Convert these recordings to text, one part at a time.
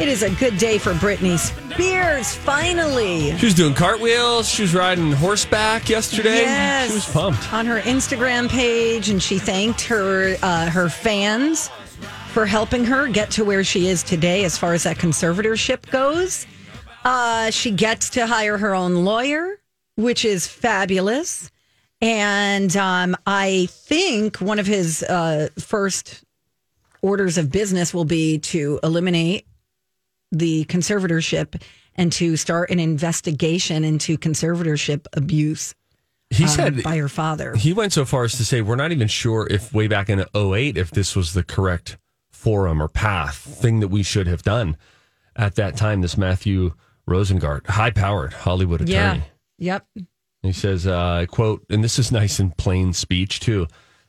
It is a good day for Britney Spears, finally. She was doing cartwheels. She was riding horseback yesterday. Yes. She was pumped. On her Instagram page, and she thanked her fans for helping her get to where she is today as far as that conservatorship goes. She gets to hire her own lawyer, which is fabulous. And I think one of his first orders of business will be to eliminate the conservatorship and to start an investigation into conservatorship abuse. He said by her father. He went so far as to say, we're not even sure if way back in 2008, if this was the correct forum or path thing that we should have done at that time. This Matthew Rosengart, high powered Hollywood attorney. Yeah. Yep. He says, quote, and this is nice in plain speech too.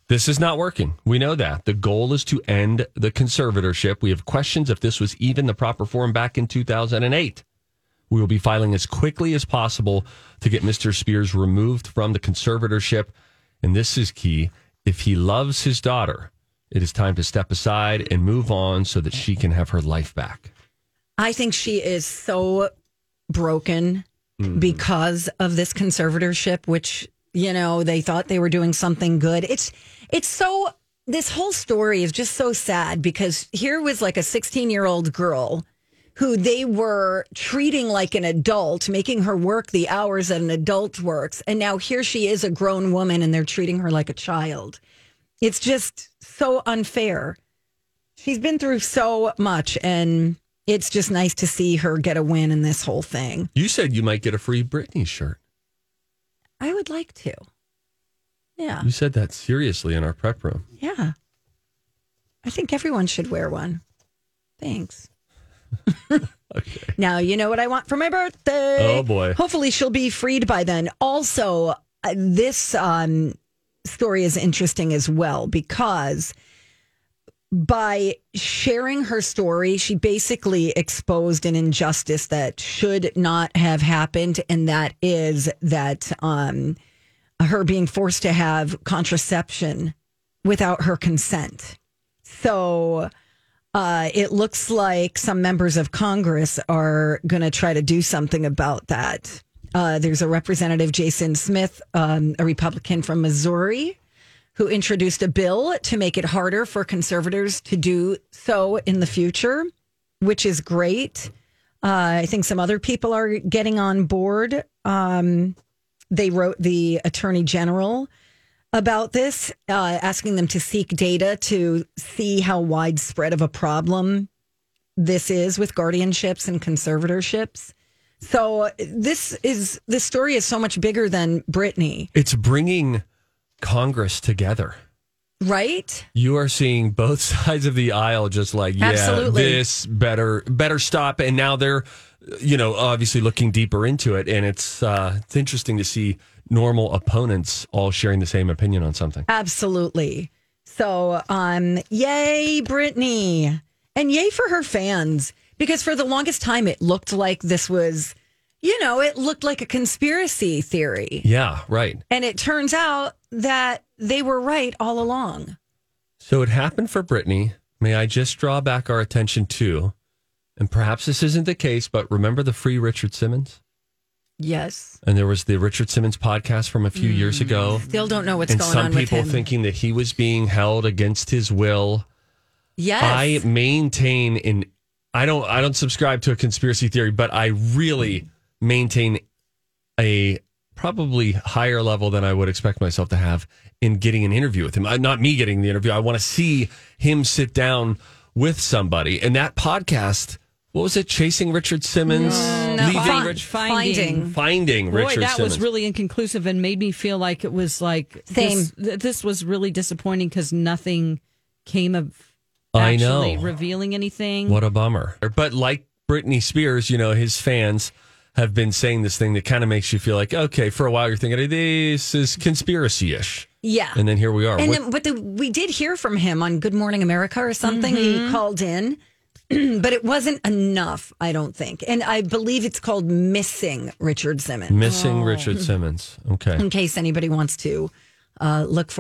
This is not working. We know that. The goal is to end the conservatorship. We have questions if this was even the proper form back in 2008. We will be filing as quickly as possible to get Mr. Spears removed from the conservatorship. And this is key. If he loves his daughter, it is time to step aside and move on so that she can have her life back. I think she is so broken because of this conservatorship, which, you know, they thought they were doing something good. It's so, this whole story is just so sad because here was like a 16-year-old girl who they were treating like an adult, making her work the hours that an adult works. And now here she is, a grown woman, and they're treating her like a child. It's just so unfair. She's been through so much, and it's just nice to see her get a win in this whole thing. You said you might get a free Britney shirt. I would like to. Yeah. You said that seriously in our prep room. Yeah. I think everyone should wear one. Thanks. Okay. Now, you know what I want for my birthday. Oh, boy. Hopefully she'll be freed by then. Also, this story is interesting as well because by sharing her story, she basically exposed an injustice that should not have happened, and that is that her being forced to have contraception without her consent. So it looks like some members of Congress are going to try to do something about that. There's a representative, Jason Smith, a Republican from Missouri, who introduced a bill to make it harder for conservators to do so in the future, which is great. I think some other people are getting on board. They wrote the attorney general about this, asking them to seek data to see how widespread of a problem this is with guardianships and conservatorships. So this story is so much bigger than Britney. It's bringing Congress together, right? You are seeing both sides of the aisle, just like, yeah, absolutely. This better stop. And now they're, you know, obviously looking deeper into it, and it's interesting to see normal opponents all sharing the same opinion on something. Absolutely. So, yay, Britney, and yay for her fans, because for the longest time it looked like this was, you know, it looked like a conspiracy theory. Yeah, right. And it turns out that they were right all along. So it happened for Britney. May I just draw back our attention to, and perhaps this isn't the case, but remember the free Richard Simmons? Yes. And there was the Richard Simmons podcast from a few years ago. Still don't know what's going on with him. And some people thinking that he was being held against his will. Yes. I maintain an I don't subscribe to a conspiracy theory, but I really maintain a probably higher level than I would expect myself to have in getting an interview with him. Not me getting the interview. I want to see him sit down with somebody. And that podcast, what was it? Chasing Richard Simmons? Finding Richard Simmons. Boy, that was really inconclusive and made me feel like it was like... Same. This was really disappointing because nothing came of actually revealing anything. What a bummer. But like Britney Spears, you know, his fans have been saying this thing that kind of makes you feel like, okay, for a while you're thinking, this is conspiracy-ish. Yeah. And then here we are. And we did hear from him on Good Morning America or something. Mm-hmm. He called in. But it wasn't enough, I don't think. And I believe it's called Missing Richard Simmons. Missing Richard Simmons. Okay. In case anybody wants to look for it.